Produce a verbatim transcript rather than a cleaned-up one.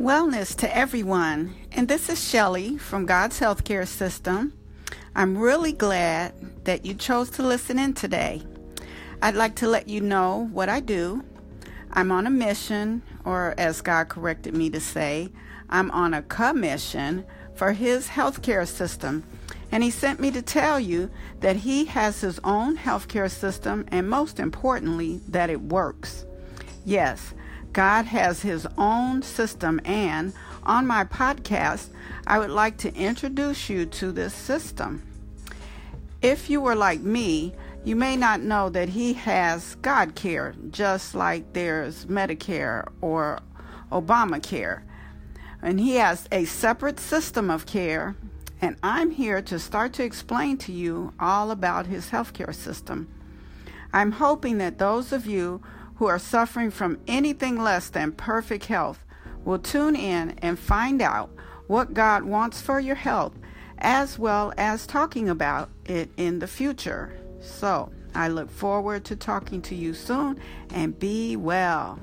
Wellness to everyone, and this is Shelley from God's Healthcare System. I'm really glad that you chose to listen in today. I'd like to let you know what I do. I'm on a mission, or as God corrected me to say, I'm on a commission for His healthcare system, and He sent me to tell you that He has His own healthcare system, and most importantly, that it works. Yes, God has His own system, and on my podcast, I would like to introduce you to this system. If you were like me, you may not know that He has God care, just like there's Medicare or Obamacare. And He has a separate system of care, and I'm here to start to explain to you all about His healthcare system. I'm hoping that those of you who are suffering from anything less than perfect health will tune in and find out what God wants for your health, as well as talking about it in the future. So I look forward to talking to you soon, and be well.